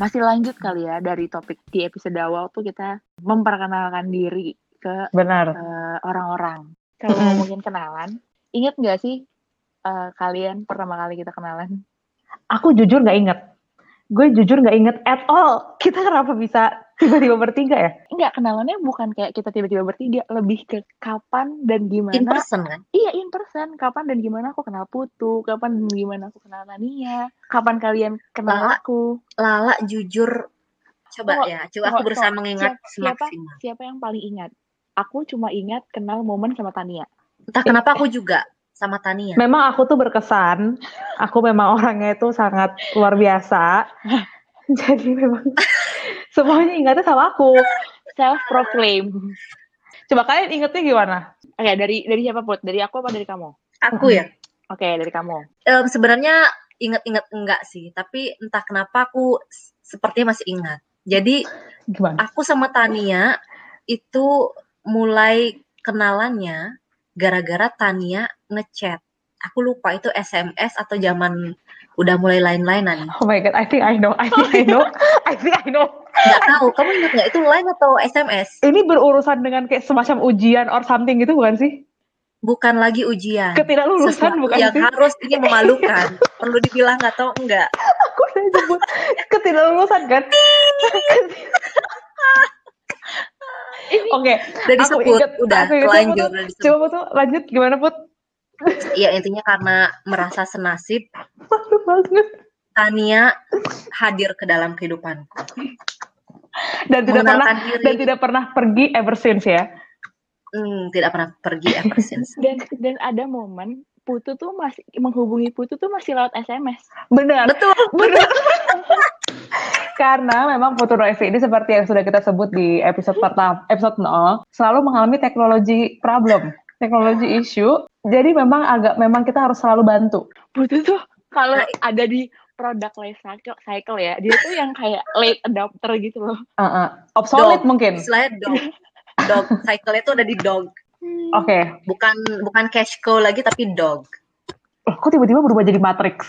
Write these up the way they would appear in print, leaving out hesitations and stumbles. Masih lanjut kali ya dari topik di episode awal tuh kita memperkenalkan diri ke orang-orang. Kalau ngomongin kenalan, inget gak sih kalian pertama kali kita kenalan? Aku jujur gak inget. Gue jujur gak inget at all. Kita kenapa bisa tiba-tiba bertiga ya? Enggak, kenalannya bukan kayak kita tiba-tiba bertiga. Lebih ke kapan dan gimana. In person kan? Iya, in person. Kapan dan gimana aku kenal Putu. Kapan dan gimana aku kenal Tania. Kapan kalian kenal aku. Lala jujur. Coba aku berusaha mengingat semaksimal. Siapa yang paling ingat? Aku cuma ingat kenal momen sama Tania. Entah kenapa aku juga sama Tania. Memang aku tuh berkesan. Aku memang orangnya itu sangat luar biasa. Jadi memang semuanya ingatnya sama aku. Self-proclaim. Coba kalian ingatnya gimana? Oke, dari siapa Put? Dari aku apa dari kamu? Aku ya. Oke, dari kamu. Sebenarnya ingat-ingat enggak sih. Tapi entah kenapa aku sepertinya masih ingat. Jadi gimana? Aku sama Tania itu mulai kenalannya gara-gara Tania ngechat. Aku lupa itu SMS atau zaman udah mulai LINE-LINE-an. Oh my god, I think I know. Gak tahu, kamu ingat nggak itu LINE atau SMS? Ini berurusan dengan kayak semacam ujian or something gitu bukan sih? Bukan lagi ujian. Ketidaklulusan sesuatu bukan yang sih? Harus ini memalukan. Perlu dibilang nggak tahu enggak? Aku udah nyebut ketidaklulusan kan? Oke, udah disebut, udah lanjut. Coba tuh lanjut gimana Put? Iya intinya karena merasa senasib, Tania hadir ke dalam kehidupanku dan tidak pernah pergi ever since ya. Tidak pernah pergi ever since. dan ada momen Putu tuh masih menghubungi Putu tuh masih lewat SMS. Benar, betul. Karena memang Putu Noisy ini seperti yang sudah kita sebut di episode pertama, episode 0, selalu mengalami teknologi problem, teknologi issue. Jadi memang kita harus selalu bantu. Putu tuh kalau ada di product life cycle ya, dia tuh yang kayak late adopter gitu loh. Obsolete dog, mungkin. Selain dog cycle itu ada di dog. Oke. Okay. Bukan cash cow lagi tapi dog. Kok tiba-tiba berubah jadi matrix?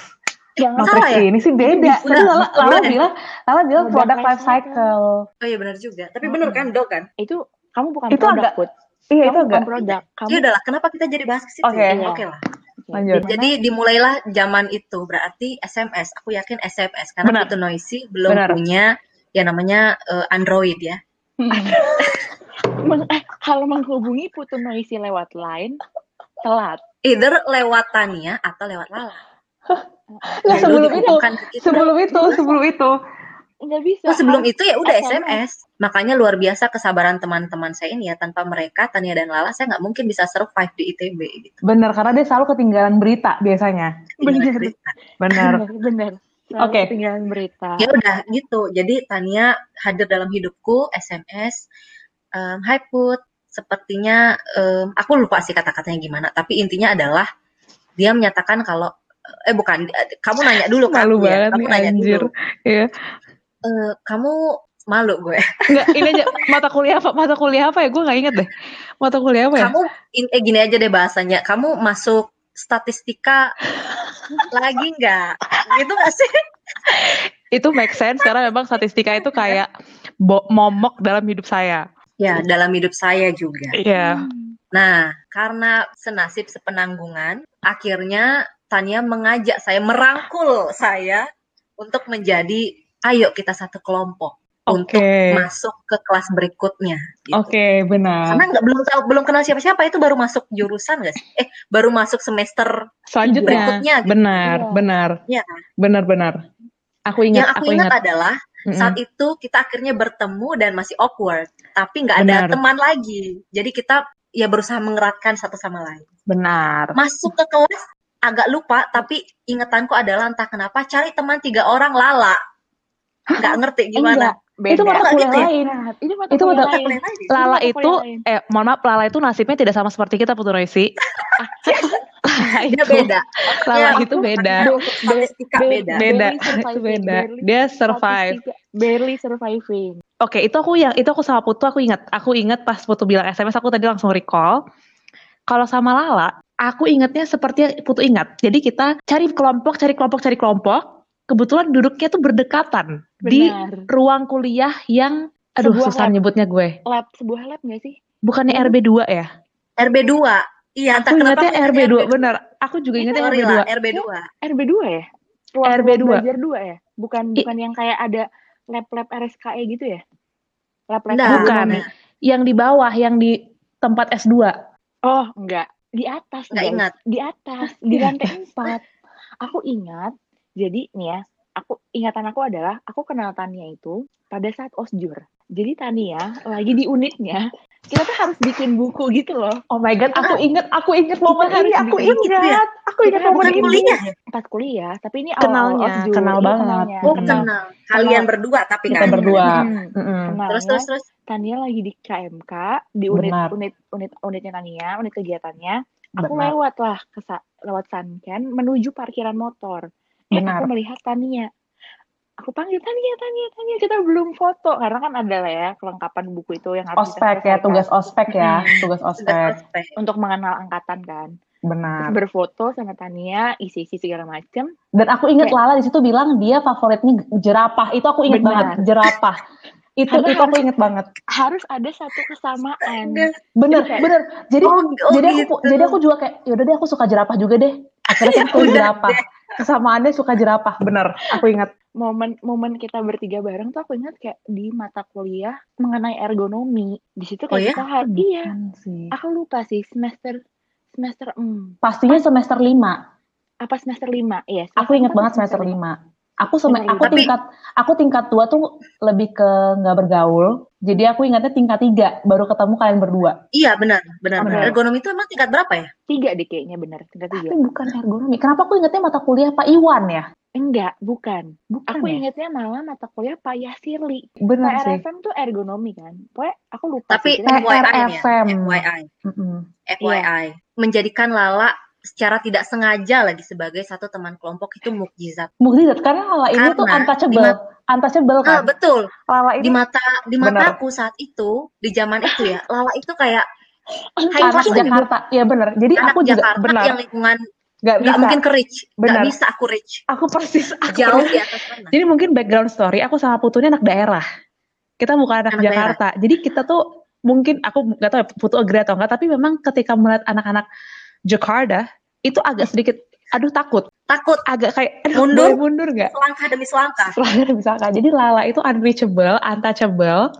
Yang Matrix salah, ini ya? Sih beda. Tadi Lala bilang product life cycle. Oh iya benar juga. Tapi benar kan dog kan? Itu kamu bukan produk Put. Iya itu bukan produk. Kamu... Ya udahlah, kenapa kita jadi bahas ke situ? Oke lah. Lanjut. Jadi dimulailah zaman itu berarti SMS. Aku yakin SMS karena Putu Noisy belum punya yang namanya Android ya. Kalau menghubungi Putu Noisy lewat LINE telat. Either lewat Tania atau lewat Lala. Nah, sebelum itu nggak bisa. Oh, sebelum itu ya udah SMS. Makanya luar biasa kesabaran teman-teman saya ini ya. Tanpa mereka Tania dan Lala saya nggak mungkin bisa survive di ITB. Gitu. Bener karena dia selalu ketinggalan berita biasanya. Bener. Oke. Ketinggalan berita. Ya udah gitu. Jadi Tania hadir dalam hidupku SMS. Hai Put. Sepertinya aku lupa sih kata-katanya gimana. Tapi intinya adalah dia menyatakan kalau bukan, kamu nanya dulu kan? Malu banget ya. Kamu nanya anjir. Dulu. Iya. Kamu malu gue. Enggak, ini aja mata kuliah apa ya? Gue nggak inget deh. Mata kuliah apa ya? Kamu gini aja deh bahasanya. Kamu masuk statistika lagi nggak? Gitu nggak sih? Itu make sense karena memang statistika itu kayak momok dalam hidup saya. Ya, dalam hidup saya juga. Iya. Nah, karena senasib sepenanggungan, akhirnya Tania mengajak saya, merangkul saya untuk menjadi ayo kita satu kelompok untuk masuk ke kelas berikutnya. Gitu. Oke, benar. Karena belum kenal siapa-siapa itu baru masuk jurusan nggak sih? Baru masuk semester selanjutnya. Berikutnya. Gitu. Benar. Ya. Benar. Aku ingat. Yang aku ingat adalah saat itu kita akhirnya bertemu dan masih awkward, tapi nggak ada teman lagi. Jadi kita ya berusaha mengeratkan satu sama lain. Benar. Masuk ke kelas. Agak lupa, tapi ingetanku adalah entah kenapa cari teman 3 orang Lala. Nggak ngerti gimana. Beda. Itu mata kuliah lain. Lala itu, mohon maaf, Lala itu nasibnya tidak sama seperti kita, Putu Noisy. Dia beda. Lala itu beda. Statistika beda. Itu beda. Dia survive. Barely surviving. Oke, itu aku sama Putu, aku ingat. Aku ingat pas Putu bilang SMS, aku tadi langsung recall. Kalau sama Lala, aku ingatnya seperti Putu ingat. Jadi kita cari kelompok, kebetulan duduknya tuh berdekatan. Benar. Di ruang kuliah yang, aduh susah nyebutnya gue. Lab, sebuah lab gak sih? Bukannya RB2 ya? RB2, iya. Aku ingatnya RB2, benar. Aku juga ingatnya RB2. RB2 ya? RB2. Belajar 2 ya? Bukan yang kayak ada lab-lab RSKE gitu ya? Lab-lab bukan. Yang di bawah, yang di tempat S2. Oh, enggak. Di atas. Enggak ingat. Di atas, di lantai 4. Aku ingat, jadi nih ya, ingatan aku adalah, aku kenal Tania itu pada saat OSJUR. Jadi Tania lagi di unitnya, kita tuh harus bikin buku gitu loh. Oh my god, aku inget momen ini, aku ingat momen kuliah. Pas kuliah, tapi ini awalnya kenal banget. Oh, kenal. Kalian berdua tapi kan. Kita berdua. Terus Tania lagi di KMK, di unitnya Tania, unit kegiatannya. Aku lewat lah lewat Sanken menuju parkiran motor. Dan aku melihat Tania. Aku panggil Tania, kita belum foto karena kan ada lah ya kelengkapan buku itu yang harus ospek ya, tugas ospek. Untuk mengenal angkatan kan. Benar. Terus berfoto sama Tania, isi-isi segala macam. Dan aku ingat Lala di situ bilang dia favoritnya jerapah. Itu aku ingat banget, jerapah. Itu aku ingat banget. Harus ada satu kesamaan. Bener. Jadi aku juga kayak yaudah deh aku suka jerapah juga deh. Akhirnya aku suka jerapah. Kesamaannya suka jerapah, bener. Aku ingat momen kita bertiga bareng tuh aku ingat kayak di mata kuliah mengenai ergonomi. Di situ kayak iya. Aku lupa sih semester pastinya semester 5. Apa semester 5? Iya. Aku ingat banget semester 5. Aku tingkat 2 tuh lebih ke nggak bergaul. Jadi aku ingatnya tingkat 3 baru ketemu kalian berdua. Iya benar. Ergonomi itu emang tingkat berapa ya? 3 deh kayaknya benar, tingkat 3. Tapi bukan ergonomi. Kenapa aku ingatnya mata kuliah Pak Iwan ya? Enggak, bukan. Aku ingatnya malah mata kuliah Pak Yasirli. Benar sih. PRFM tuh ergonomi kan. Pokoknya aku lupa. Tapi FYI. Menjadikan Lala secara tidak sengaja lagi sebagai satu teman kelompok itu mukjizat karena Lala ini tuh untouchable kan. Betul. Lala ini di mataku saat itu, di zaman itu ya, Lala itu kayak anak Jakarta. Iya benar. Jadi anak aku juga Jakarta benar. Yang lingkungan nggak mungkin ke rich. Nggak bisa aku rich. Aku persis jauh di atas sana. Jadi mungkin background story aku sama Putunya anak daerah. Kita bukan anak Jakarta. Daerah. Jadi kita tuh mungkin aku nggak tahu Putu agree atau enggak, tapi memang ketika melihat anak-anak Jakarta itu agak sedikit takut agak kayak mundur nggak selangkah demi selangkah. Jadi Lala itu unreachable, untouchable,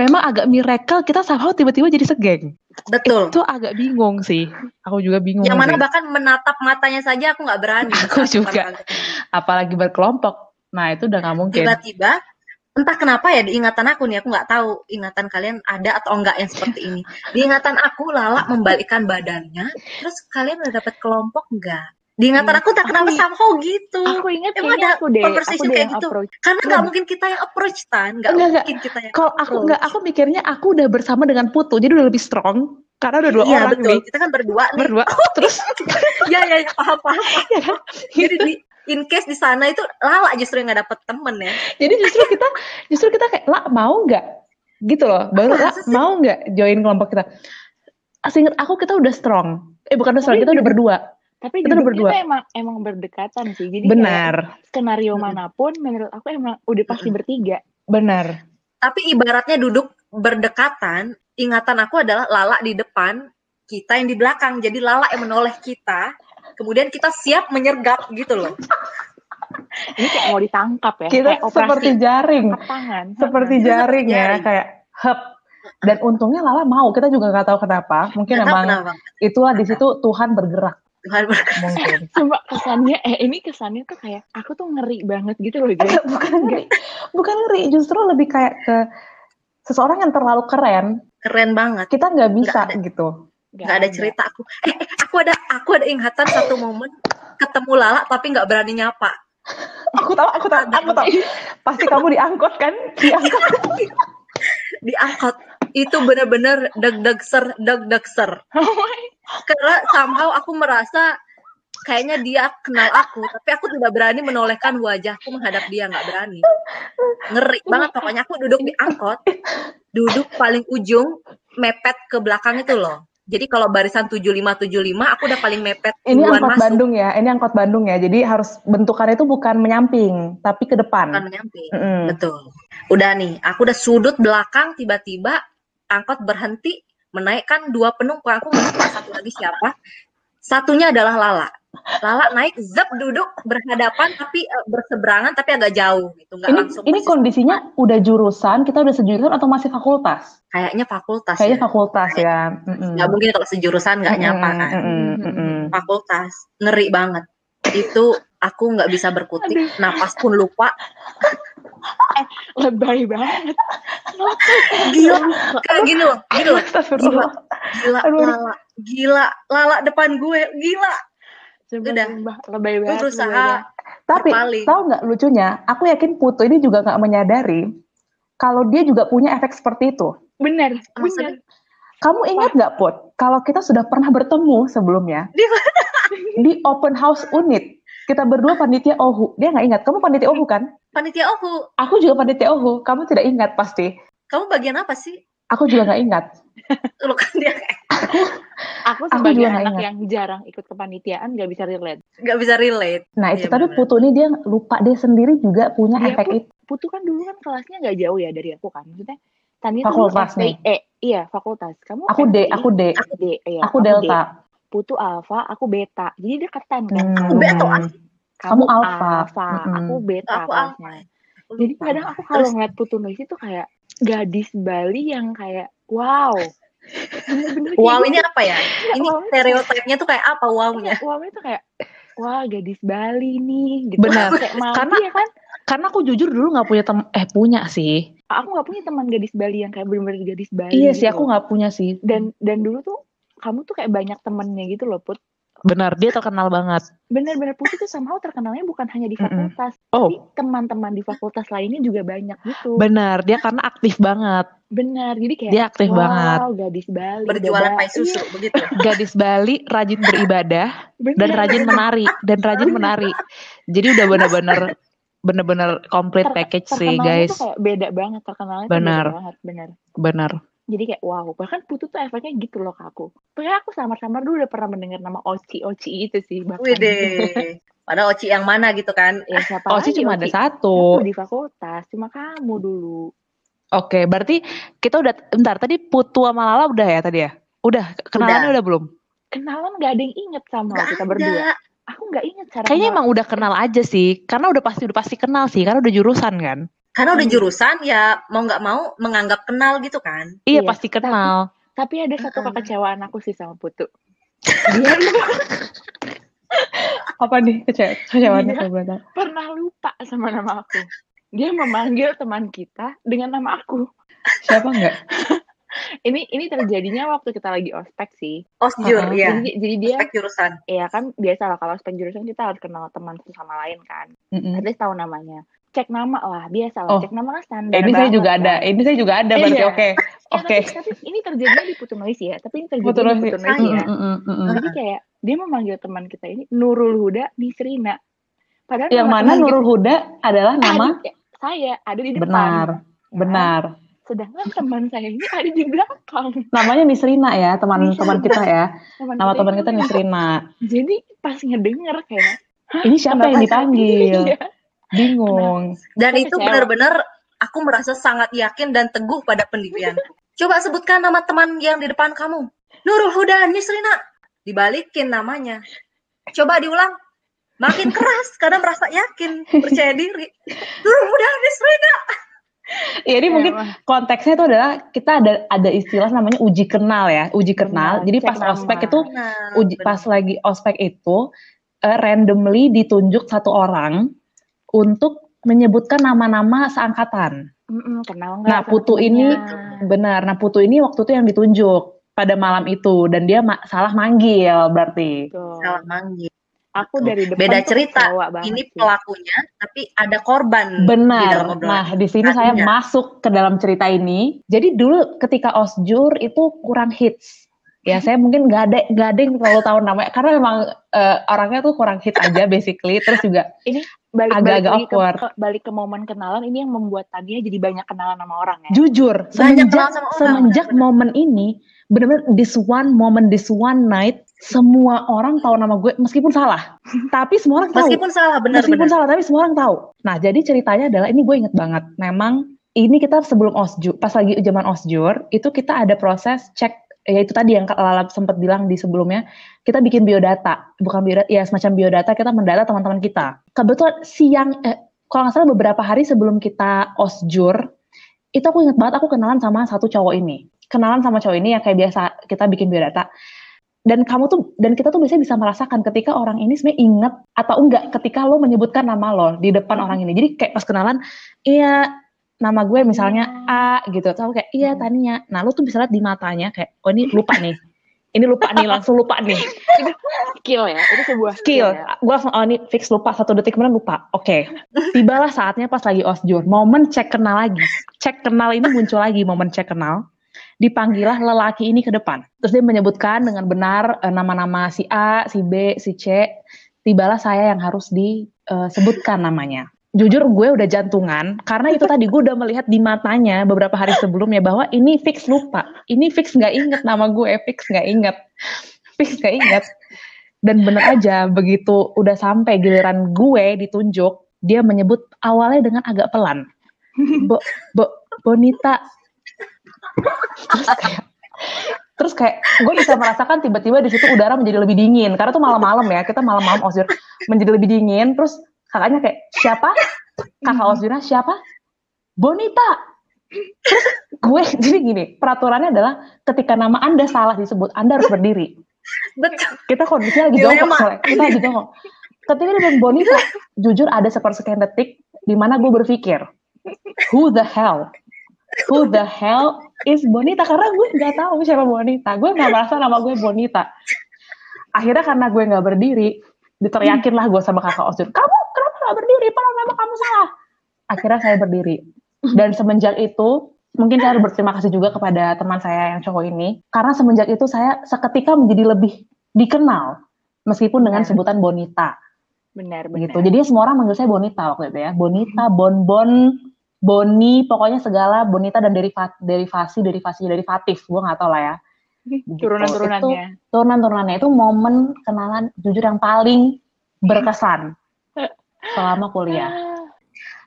memang agak miracle. Kita somehow tiba-tiba jadi segeng. Betul, itu agak bingung sih, aku juga bingung yang mana sih. Bahkan menatap matanya saja aku nggak berani. Aku juga apalagi berkelompok, nah itu udah nggak mungkin. Tiba-tiba entah kenapa ya di ingatan aku nih, aku nggak tahu ingatan kalian ada atau enggak yang seperti ini. Di ingatan aku Lala membalikkan badannya, terus kalian udah dapet kelompok enggak? Di ingatan aku tak kenapa somehow gitu. Aku ingat emang ada conversation kayak gitu. Approach. Karena nggak mungkin kita yang approach Tan, nggak mungkin kita yang. Kalau aku nggak, aku mikirnya aku udah bersama dengan Putu, jadi udah lebih strong. Karena udah 2 orang betul. Nih. Kita kan berdua. Terus ya paham. Jadi in case di sana itu Lala justru yang nggak dapet temen ya. Jadi justru kita kayak La mau nggak gitu loh, baru La mau nggak join kelompok kita. Seingat aku kita udah strong. Kita udah berdua. Tapi kita emang berdekatan sih. Jadi benar. Skenario manapun menurut aku emang udah pasti bertiga. Benar. Tapi ibaratnya duduk berdekatan, ingatan aku adalah Lala di depan, kita yang di belakang. Jadi Lala yang menoleh kita. Kemudian kita siap menyergap gitu loh. Ini kayak mau ditangkap ya. Kita seperti jaring. Kayak hep. Dan untungnya Lala mau. Kita juga gak tahu kenapa. Mungkin emang itulah di situ Tuhan bergerak. Mungkin. Coba kesannya, ini kesannya tuh kayak aku tuh ngeri banget gitu loh. Jadi. Bukan ngeri. Justru lebih kayak ke seseorang yang terlalu keren. Keren banget. Kita gak bisa gitu. Gak ada cerita aku. Aku ada ingatan satu momen ketemu Lala tapi nggak berani nyapa. Aku tahu. Pasti kamu diangkut. Itu bener-bener deg-deg ser. Karena somehow aku merasa kayaknya dia kenal aku, tapi aku tidak berani menolehkan wajahku menghadap dia, nggak berani. Ngeri banget pokoknya. Aku duduk di angkot, duduk paling ujung, mepet ke belakang itu loh. Jadi kalau barisan 7575 aku udah paling mepet. Ini angkot masuk. Bandung ya, ini angkot Bandung ya. Jadi harus bentukannya itu bukan menyamping, tapi ke depan. Bukan menyamping, betul. Udah nih, aku udah sudut belakang, tiba-tiba angkot berhenti, menaikkan dua penumpang. Aku menemukan satu lagi siapa? Satunya adalah Lala. Lala naik, zep duduk berhadapan tapi berseberangan tapi agak jauh gitu, nggak langsung. Ini kondisinya sama. Udah jurusan, kita udah sejurusan atau masih fakultas? Kayaknya fakultas. Kayaknya ya. Fakultas ya. Nggak mungkin kalau sejurusan nggak nyapa kan. Fakultas, ngeri banget. Itu aku nggak bisa berkutik, napas pun lupa. Lebay banget. Gila, kayak gini loh, gini loh. Gila, Lala depan gue, gila. Lebih banget, berusaha, tapi tahu nggak lucunya, aku yakin Putu ini juga nggak menyadari kalau dia juga punya efek seperti itu. Bener, bener. Kamu ingat nggak Put, kalau kita sudah pernah bertemu sebelumnya di open house unit, kita berdua panitia ohu, dia nggak ingat. Kamu panitia ohu kan? Panitia ohu. Aku juga panitia ohu. Kamu tidak ingat pasti. Kamu bagian apa sih? Aku juga nggak ingat. Lu kan dia. Aku sebagai anak yang jarang ikut kepanitiaan gak bisa relate. Nah itu ya, tapi bener. Putu ini dia lupa, dia sendiri juga punya ya, efek itu. Putu kan dulu kan kelasnya gak jauh ya dari aku kan, maksudnya Tania fakultas nih. Iya fakultas. Kamu aku delta. Putu alfa, aku beta. Jadi dia ketan kan. Aku beta. Kamu alfa. Aku beta. Aku alfa. Jadi kadang aku kalau ngeliat Putu Noisy itu kayak gadis Bali yang kayak wow. Bener-bener wow ini apa ya? Ini stereotipnya tuh kayak apa wow-nya? Wow-nya tuh kayak wah gadis Bali nih gitu. Benar. Karena ya kan? Karena aku jujur dulu enggak punya punya sih. Aku enggak punya teman gadis Bali yang kayak benar-benar gadis Bali. Iya gitu. Sih, aku enggak punya sih. Dan dulu tuh kamu tuh kayak banyak temennya gitu loh, Put. Benar, dia terkenal banget. Benar-benar Putu tuh somehow terkenalnya bukan hanya di fakultas, tapi teman-teman di fakultas lainnya juga banyak gitu. Benar, dia karena aktif banget. Benar, jadi kayak dia aktif banget. Gadis Bali. Berjualan pai susu begitu. Gadis Bali rajin beribadah dan rajin menari Jadi udah benar-benar complete package sih, guys. Terkenalnya tuh beda banget, terkenalnya beda banget, benar. Jadi kayak wow, bahkan Putu tuh efeknya gitu loh ke aku. Pokoknya aku samar-samar dulu udah pernah mendengar nama Oci itu sih. Wede, padahal Oci yang mana gitu kan? Ya, Oci cuma ada satu. Aku di fakultas, cuma kamu dulu. Oke, berarti kita udah, bentar tadi Putu sama Lala udah ya tadi ya? Udah, kenalannya udah belum? Kenalan gak ada yang inget sama gak kita ada. Berdua. Aku gak inget cara. Kayaknya emang udah kenal aja sih, karena udah pasti kenal sih, karena udah jurusan kan? Karena udah jurusan ya mau gak mau menganggap kenal gitu kan. Iya pasti kenal. Tapi ada satu kekecewaan aku sih sama Putu. Dia apa nih kecewaannya? Dia pernah lupa sama nama aku. Dia memanggil teman kita dengan nama aku. Siapa enggak? Ini terjadinya waktu kita lagi ospek sih. Osjur ya. Jadi dia ospek jurusan. Iya kan biasa lah kalau ospek jurusan kita harus kenal teman satu sama lain kan. Harus tahu namanya. Cek nama lah, biasa lah, cek nama kan standar. Ini saya juga ada, berarti oke. Tapi ini terjadinya di Putu Noisy ya, ya. Jadi kayak, dia memanggil teman kita ini, Nurul Huda, Nisrina. Padahal yang mana Nurul Huda adalah nama? Saya, ada di depan. Benar. Sedangkan teman saya ini ada di belakang. Namanya Nisrina ya, teman-teman kita ya. Nama teman kita Nisrina. Jadi pas ngedenger kayak, ini siapa yang dipanggil? Bingung. Dan itu benar-benar aku merasa sangat yakin dan teguh pada pendirian. Coba sebutkan nama teman yang di depan kamu. Nurul Huda, Nisrina. Dibalikin namanya. Coba diulang. Makin keras karena merasa yakin, percaya diri. Nurul Huda, Nisrina. Ya, ini mungkin konteksnya itu adalah kita ada istilah namanya uji kenal ya, Jadi pas ospek itu pas lagi ospek itu randomly ditunjuk satu orang untuk menyebutkan nama-nama seangkatan. Kenal nggak? Nah Putu ini benar. Nah Putu ini waktu itu yang ditunjuk pada malam itu dan dia salah manggil berarti. Betul. Salah manggil. Aku dari depan beda cerita. Ini pelakunya, tapi ada korban. Benar. Nah di sini saya masuk ke dalam cerita ini. Jadi dulu ketika osjur itu kurang hits. Ya saya mungkin nggak ada yang terlalu tahu namanya karena memang orangnya tuh kurang hit aja basically terus juga ini agak-agak awkward. Balik ke momen kenalan ini yang membuat Tania jadi banyak kenalan sama orang ya. Jujur semenjak momen ini benar-benar this one moment, this one night, semua orang tahu nama gue, meskipun salah, tapi semua orang tahu. Meskipun salah, benar-benar. Meskipun salah, tapi semua orang tahu. Nah, jadi ceritanya adalah, ini gue inget banget, memang ini kita sebelum OSJUR, pas lagi zaman OSJUR, itu kita ada proses cek, ya itu tadi yang Kak Lala sempat bilang di sebelumnya, kita bikin biodata, bukan biodata, ya semacam biodata, kita mendata teman-teman kita. Kebetulan siang, kalau nggak salah beberapa hari sebelum kita OSJUR, itu aku inget banget, aku kenalan sama satu cowok ini. Kenalan sama cowok ini ya kayak biasa, kita bikin biodata. Dan kamu tuh, dan kita tuh biasanya bisa merasakan ketika orang ini sebenarnya inget atau enggak ketika lo menyebutkan nama lo di depan orang ini. Jadi kayak pas kenalan, iya nama gue misalnya A gitu, terus aku kayak iya Tania. Nah lo tuh bisa lihat di matanya kayak, oh ini lupa nih, ini lupa nih, langsung lupa nih. Skill ya, itu sebuah skill. Ya. Gue langsung, oh ini fix lupa, 1 detik kemudian lupa. Oke, tibalah saatnya pas lagi OSJUR, momen cek kenal lagi. Cek kenal ini muncul lagi, momen cek kenal. Dipanggilah lelaki ini ke depan. Terus dia menyebutkan dengan benar nama-nama si A, si B, si C. Tibalah saya yang harus disebutkan namanya. Jujur gue udah jantungan, karena itu tadi gue udah melihat di matanya beberapa hari sebelumnya bahwa ini fix lupa. Ini fix gak inget nama gue, fix gak inget. Fix gak inget. Dan bener aja, begitu udah sampai giliran gue ditunjuk, dia menyebut awalnya dengan agak pelan. Bonita. Terus kayak gue bisa merasakan tiba-tiba di situ udara menjadi lebih dingin, karena tuh malam-malam ya, kita malam-malam OSJUR menjadi lebih dingin. Terus kakaknya kayak siapa, kakak OSJURnya siapa, Bonita. Terus gue jadi gini, peraturannya adalah ketika nama Anda salah disebut, Anda harus berdiri. Betul. Kita kondisinya lagi jongkok, kita lagi jongkok. Ketika dia bilang Bonita, jujur ada sepersekian detik di mana gue berpikir, who the hell is Bonita, karena gue nggak tahu siapa Bonita, gue nggak merasa nama gue Bonita. Akhirnya karena gue nggak berdiri, diteriakin lah gue sama kakak OSJUR, kamu kenapa nggak berdiri? Padahal memang kamu salah. Akhirnya saya berdiri. Dan semenjak itu, mungkin saya harus berterima kasih juga kepada teman saya yang cowok ini, karena semenjak itu saya seketika menjadi lebih dikenal, meskipun dengan sebutan Bonita. Benar. Gitu. Jadi semua orang manggil saya Bonita waktu itu ya, Bonita, Bonbon. Boni, pokoknya segala Bonita dan derivatif, gue gak tau lah ya. Turunan-turunannya. Gitu. Turunan-turunannya itu momen kenalan jujur yang paling berkesan selama kuliah.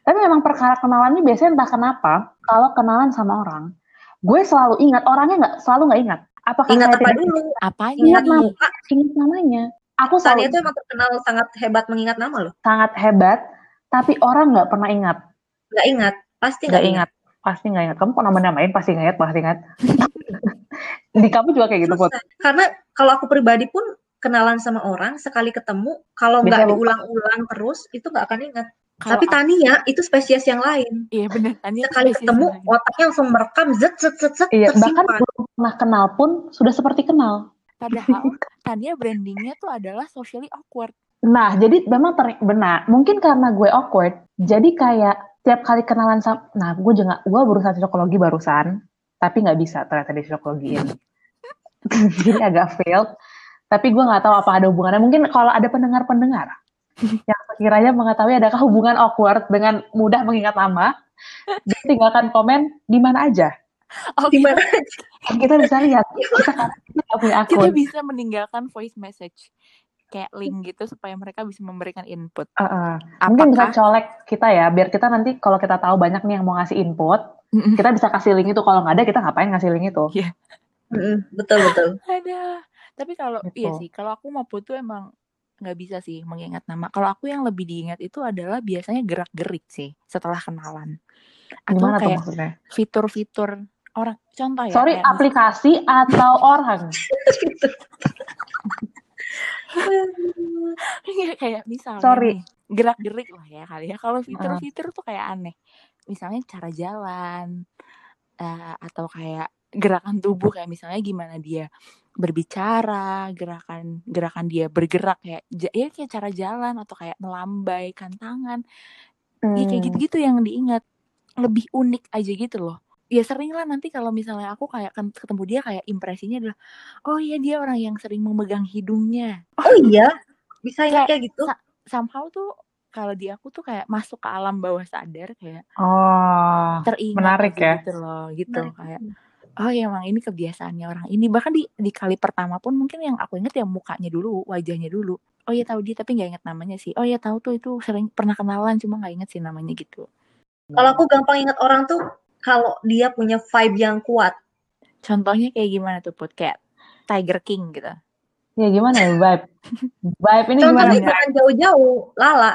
Tapi memang perkara kenalan ini biasanya entah kenapa, kalau kenalan sama orang, gue selalu ingat, orangnya selalu gak ingat. Apakah ingat apa dulu? Apanya? Ingat namanya. Aku Tania itu emang terkenal sangat hebat mengingat nama loh. Sangat hebat, tapi orang gak pernah ingat. Nggak ingat, pasti nggak ingat. Pasti nggak ingat. Kamu kok nama-namain pasti nggak ingat. Di kamu juga kayak gitu, Pot. Karena kalau aku pribadi pun kenalan sama orang, sekali ketemu, kalau nggak diulang-ulang terus, itu nggak akan ingat. Kalo tapi Tania itu spesies yang lain. Iya benar. Sekali ketemu, otaknya langsung merekam, zet, iya, tersimpan. Bahkan belum pernah kenal pun, sudah seperti kenal. Padahal Tania brandingnya tuh adalah socially awkward. Nah, jadi memang benar. Mungkin karena gue awkward, jadi kayak tiap kali kenalan sama, nah gue berusaha psikologi barusan, tapi nggak bisa ternyata di psikologiin, jadi agak failed. Tapi gue nggak tahu apa ada hubungannya. Mungkin kalau ada pendengar yang sekiranya mengetahui adakah hubungan awkward dengan mudah mengingat nama, dia tinggalkan komen di mana aja. Oh, dimana aja. Kita bisa lihat. Kita bisa meninggalkan voice message. Kayak link gitu supaya mereka bisa memberikan input. Mungkin bisa colek kita ya, biar kita nanti kalau kita tahu banyak nih yang mau ngasih input, kita bisa kasih link itu. Kalau nggak ada, kita ngapain ngasih link itu? Iya, yeah. Betul. Ada. Tapi kalau gitu. Iya sih, kalau aku mau Putu emang nggak bisa sih mengingat nama. Kalau aku yang lebih diingat itu adalah biasanya gerak-gerik sih setelah kenalan. Atau gimana kayak fitur-fitur orang. Contoh ya. Sorry, aplikasi atau orang. Kayak misalnya gerak-gerik lah ya kali ya. Kalau fitur-fitur tuh kayak aneh. Misalnya cara jalan, atau kayak gerakan tubuh, kayak misalnya gimana dia berbicara, gerakan dia bergerak kayak cara jalan atau kayak melambaikan tangan. Ya kayak gitu-gitu yang diingat. Lebih unik aja gitu loh. Ya sering lah nanti kalau misalnya aku kayak ketemu dia, kayak impresinya adalah, oh iya dia orang yang sering memegang hidungnya. Oh iya? Bisa kayak gitu? Somehow tuh kalau di aku tuh kayak masuk ke alam bawah sadar, kayak teringat menarik gitu ya. Gitu loh, gitu menarik. Kayak oh ya emang ini kebiasaannya orang ini. Bahkan di kali pertama pun mungkin yang aku ingat ya mukanya dulu, wajahnya dulu. Oh ya tahu dia tapi nggak ingat namanya sih. Oh ya tahu tuh itu sering pernah kenalan cuma nggak ingat sih namanya gitu. Kalau aku gampang ingat orang tuh kalau dia punya vibe yang kuat. Contohnya kayak gimana tuh Put? Kayak Tiger King gitu. Ya gimana ya vibe? Vibe ini contohnya gimana? Contohnya bukan jauh-jauh, Lala.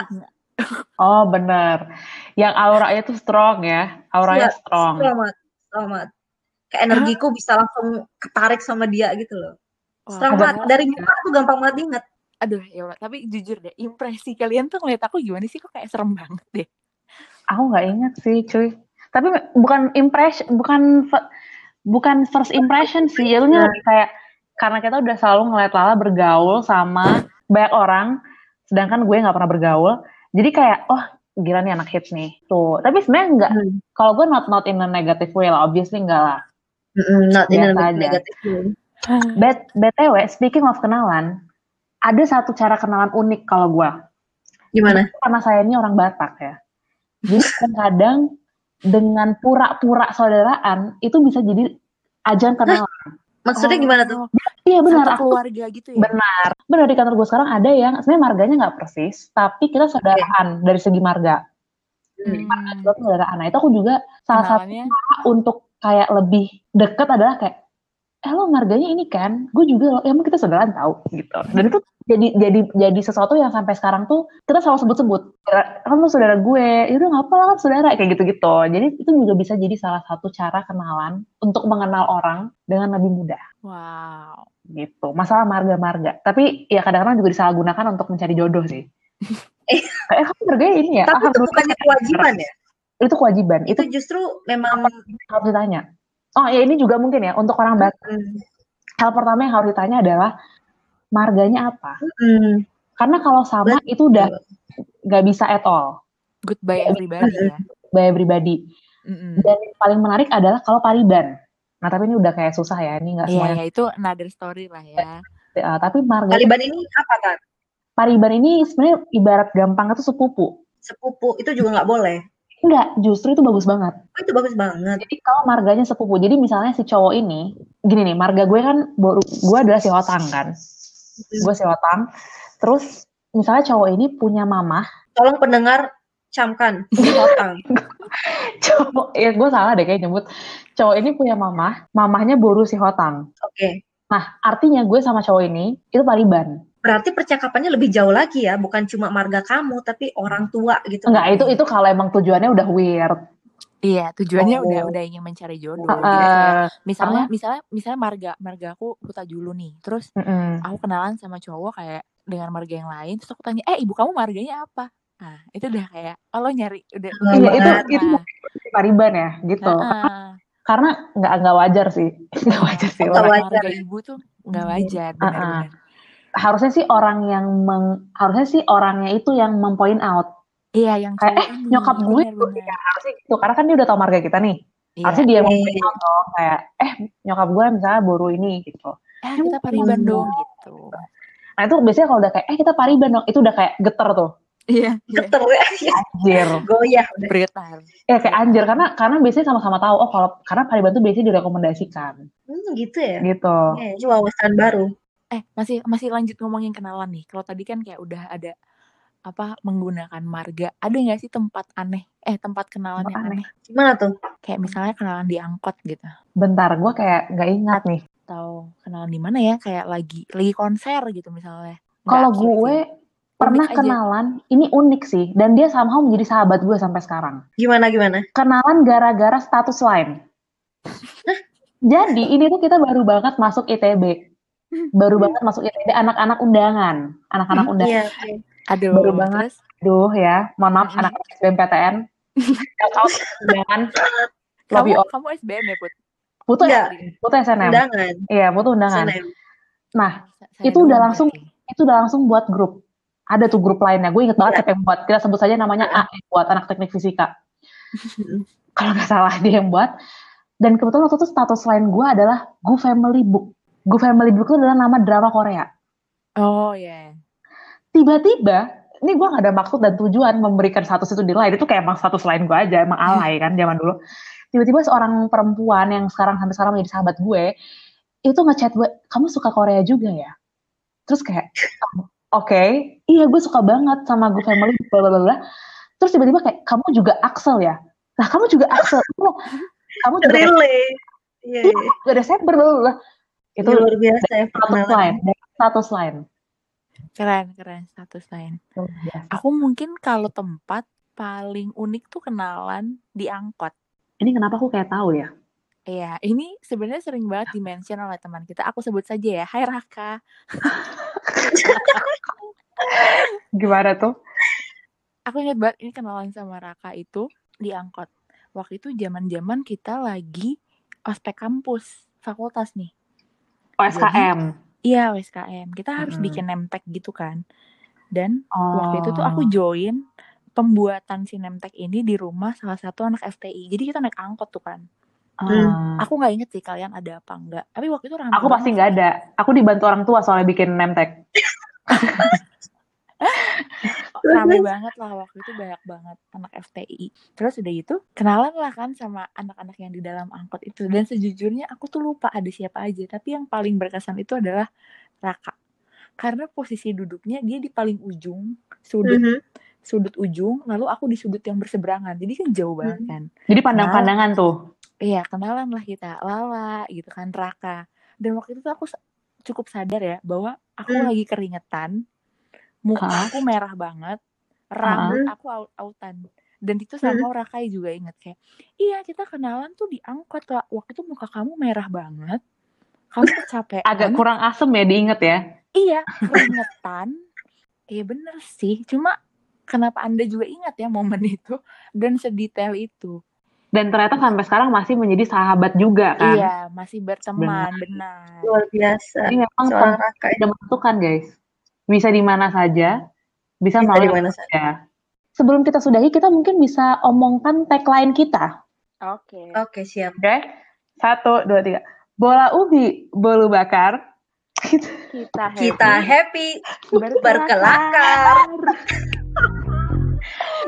Oh benar. Yang auranya tuh strong ya. Auranya ya, strong. Selamat. Kayak energiku bisa langsung ketarik sama dia gitu loh. Wow, strong banget. Dari muka tuh gampang banget inget. Aduh ya Allah. Tapi jujur deh, impresi kalian tuh ngeliat aku gimana sih? Kok kayak serem banget deh. Aku gak ingat sih cuy. Tapi bukan impression, bukan first impression sih. Jadinya lebih kayak karena kita udah selalu ngeliat Lala bergaul sama banyak orang. Sedangkan gue gak pernah bergaul. Jadi kayak, oh gila nih anak hits nih. Tuh. Tapi sebenarnya enggak. Kalau gue not in a negative way lah. Obviously enggak lah. Not biasa in a negative way. BTW, speaking of kenalan. Ada satu cara kenalan unik kalau gue. Gimana? Karena saya ini orang Batak ya. Jadi kadang dengan pura-pura saudaraan. Itu bisa jadi ajang kenalan. Maksudnya gimana tuh? Iya benar, aku keluarga gitu ya. Benar di kantor gue sekarang ada yang sebenarnya marganya nggak persis, tapi kita saudaraan dari segi marga. Marga juga saudaraan. Nah, itu aku juga salah satu cara untuk kayak lebih dekat adalah kayak, lo marganya ini kan, gue juga lo, emang kita saudaraan tahu gitu. Dan itu jadi sesuatu yang sampai sekarang tuh kita selalu sebut-sebut. Kan lo saudara gue, yaudah nggak apa-apa kan saudara kayak gitu-gitu. Jadi itu juga bisa jadi salah satu cara kenalan untuk mengenal orang dengan lebih mudah. Wow. Gitu. Masalah marga-marga. Tapi ya kadang-kadang juga disalahgunakan untuk mencari jodoh sih. Kayak kan marganya ini ya. Tapi itu bukannya kewajiban ya? Itu kewajiban. Itu justru memang harus ditanya. Oh ya ini juga mungkin ya untuk orang Batak. Hal pertama yang harus ditanya adalah marganya apa? Karena kalau sama itu udah gak bisa at all. Goodbye everybody ya. Goodbye everybody. Dan yang paling menarik adalah kalau Pariban. Nah tapi ini udah kayak susah ya ini nggak semuanya. Iya itu another story lah ya. Tapi marganya. Pariban ini apa kan? Pariban ini sebenarnya ibarat gampang itu sepupu. Sepupu itu juga nggak boleh. Enggak, justru itu bagus banget. Oh, itu bagus banget. Jadi kalau marganya sepupu, jadi misalnya si cowok ini, gini nih, marga gue kan, gue adalah si Otang kan. Gue si Otang, terus misalnya cowok ini punya mama. Tolong pendengar, camkan, si Otang. Cowok, ya gue salah deh kayak nyebut. Cowok ini punya mama, mamahnya boru si Otang. Oke. Nah, artinya gue sama cowok ini, itu Pariban. Berarti percakapannya lebih jauh lagi ya, bukan cuma marga kamu, tapi orang tua gitu. Enggak, itu kalau emang tujuannya udah weird. Iya, tujuannya udah ingin mencari jodoh. Misalnya marga aku Puta Julu nih, terus aku kenalan sama cowok kayak dengan marga yang lain, terus aku tanya, ibu kamu marganya apa? Nah, itu udah kayak, lo nyari udah. Iya, itu Pariban ya, gitu. Karena nggak wajar sih, marga ibu tuh nggak wajar. Harusnya sih orangnya itu yang mempoint out. Iya, yang kayak nyokap gue tuh ya, harusnya gitu. Karena kan dia udah tahu marga kita nih. Iya, harusnya dia yang mempoint out dong, kayak nyokap gue misalnya boru ini gitu. Kita Pariban dong gitu. Nah, itu biasanya kalau udah kayak kita Pariban dong, itu udah kayak geter tuh. Iya, geter ya. Anjir. Goyah udah. Bergetar. Ya kayak anjir karena biasanya sama-sama tahu kalau karena Pariban tuh biasanya direkomendasikan. Gitu ya. Gitu. Ya, itu wawasan baru. Masih lanjut ngomongin kenalan nih. Kalau tadi kan kayak udah ada menggunakan marga. Ada nggak sih tempat aneh? Tempat kenalan yang aneh. Gimana tuh? Kayak misalnya kenalan di angkot gitu. Bentar, gue kayak nggak ingat nih. Atau kenalan di mana ya? Kayak lagi konser gitu misalnya. Kalau gue pernah kenalan, ini unik sih. Dan dia somehow menjadi sahabat gue sampai sekarang. Gimana? Kenalan gara-gara status LINE. Jadi ini tuh kita baru banget masuk ITB. Baru banget masuk ITB anak-anak undangan. Iya. Aduh, baru banget. Aduh ya, mohon maaf anak SBMPTN. Kalau undangan, kamu SBM ya Put? Putu SNM. Undangan. Iya, Putu undangan. SNM. Nah, saya itu udah langsung buat grup. Ada tuh grup lainnya. Gue inget banget siapa yang buat. Kita sebut saja namanya A yang buat, anak teknik fisika. Kalau nggak salah dia yang buat. Dan kebetulan waktu itu status lain gue adalah Gu Family Book. Gu Family Book itu adalah nama drama Korea. Oh iya. Yeah. Tiba-tiba, ini gue gak ada maksud dan tujuan memberikan status itu di LINE. Itu kayak emang status LINE gue aja, emang alay kan zaman dulu. tiba-tiba seorang perempuan yang sekarang sampai sekarang menjadi sahabat gue, itu ngechat gue, kamu suka Korea juga ya? Terus kayak, oke, iya gue suka banget sama Gu Family, blablabla. Terus tiba-tiba kayak, kamu juga Axel ya? Lah kamu juga Axel, loh, kamu juga relay, iya, gak ada sabar, blablabla. Itu luar biasa ya, status line. Keren, status line. Aku mungkin kalau tempat paling unik tuh kenalan di angkot. Ini kenapa aku kayak tahu ya? Iya, ini sebenarnya sering banget di-mention oleh teman kita. Aku sebut saja ya, hai Raka. Gimana tuh? Aku ingat banget ini kenalan sama Raka itu di angkot. Waktu itu zaman-zaman kita lagi ospek kampus, fakultas nih. OSKM. Iya, OSKM. Kita harus bikin nemtek gitu kan. Dan waktu itu tuh aku join pembuatan si nemtek ini di rumah salah satu anak FTI. Jadi kita naik angkot tuh kan. Aku nggak inget sih kalian ada apa enggak. Tapi waktu itu ramai. Aku pasti nggak ada. Aku dibantu orang tua soalnya bikin nemtek. Ramai banget lah waktu itu, banyak banget anak FTI. Terus udah gitu, kenalan lah kan sama anak-anak yang di dalam angkot itu. Dan sejujurnya aku tuh lupa ada siapa aja. Tapi yang paling berkesan itu adalah Raka. Karena posisi duduknya dia di paling ujung sudut. Sudut ujung. Lalu aku di sudut yang berseberangan. Jadi kan jauh banget kan. Jadi pandang-pandangan tuh. Iya, kenalan lah kita, Lala gitu kan, Raka. Dan waktu itu tuh aku cukup sadar ya bahwa aku lagi keringetan, muka aku merah banget, rambut aku autan. Dan itu sama Raka juga inget kayak, iya kita kenalan tuh di angkot, waktu itu muka kamu merah banget, kamu kecapean. Agak kurang asem ya diinget ya. Iya, keringetan. Iya bener sih, cuma kenapa Anda juga ingat ya momen itu dan sedetail itu. Dan ternyata sampai sekarang masih menjadi sahabat juga kan? Iya, masih berteman, benar. Luar biasa. Ini memang menentukan guys. Bisa di mana saja, bisa melalui mana saja. Sebelum kita sudahi, kita mungkin bisa omongkan tagline kita. Oke, siap. Oke, 1, 2, 3. Bola ubi, bolu bakar. Kita happy. Berkelakar.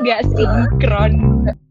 Gak sinkron.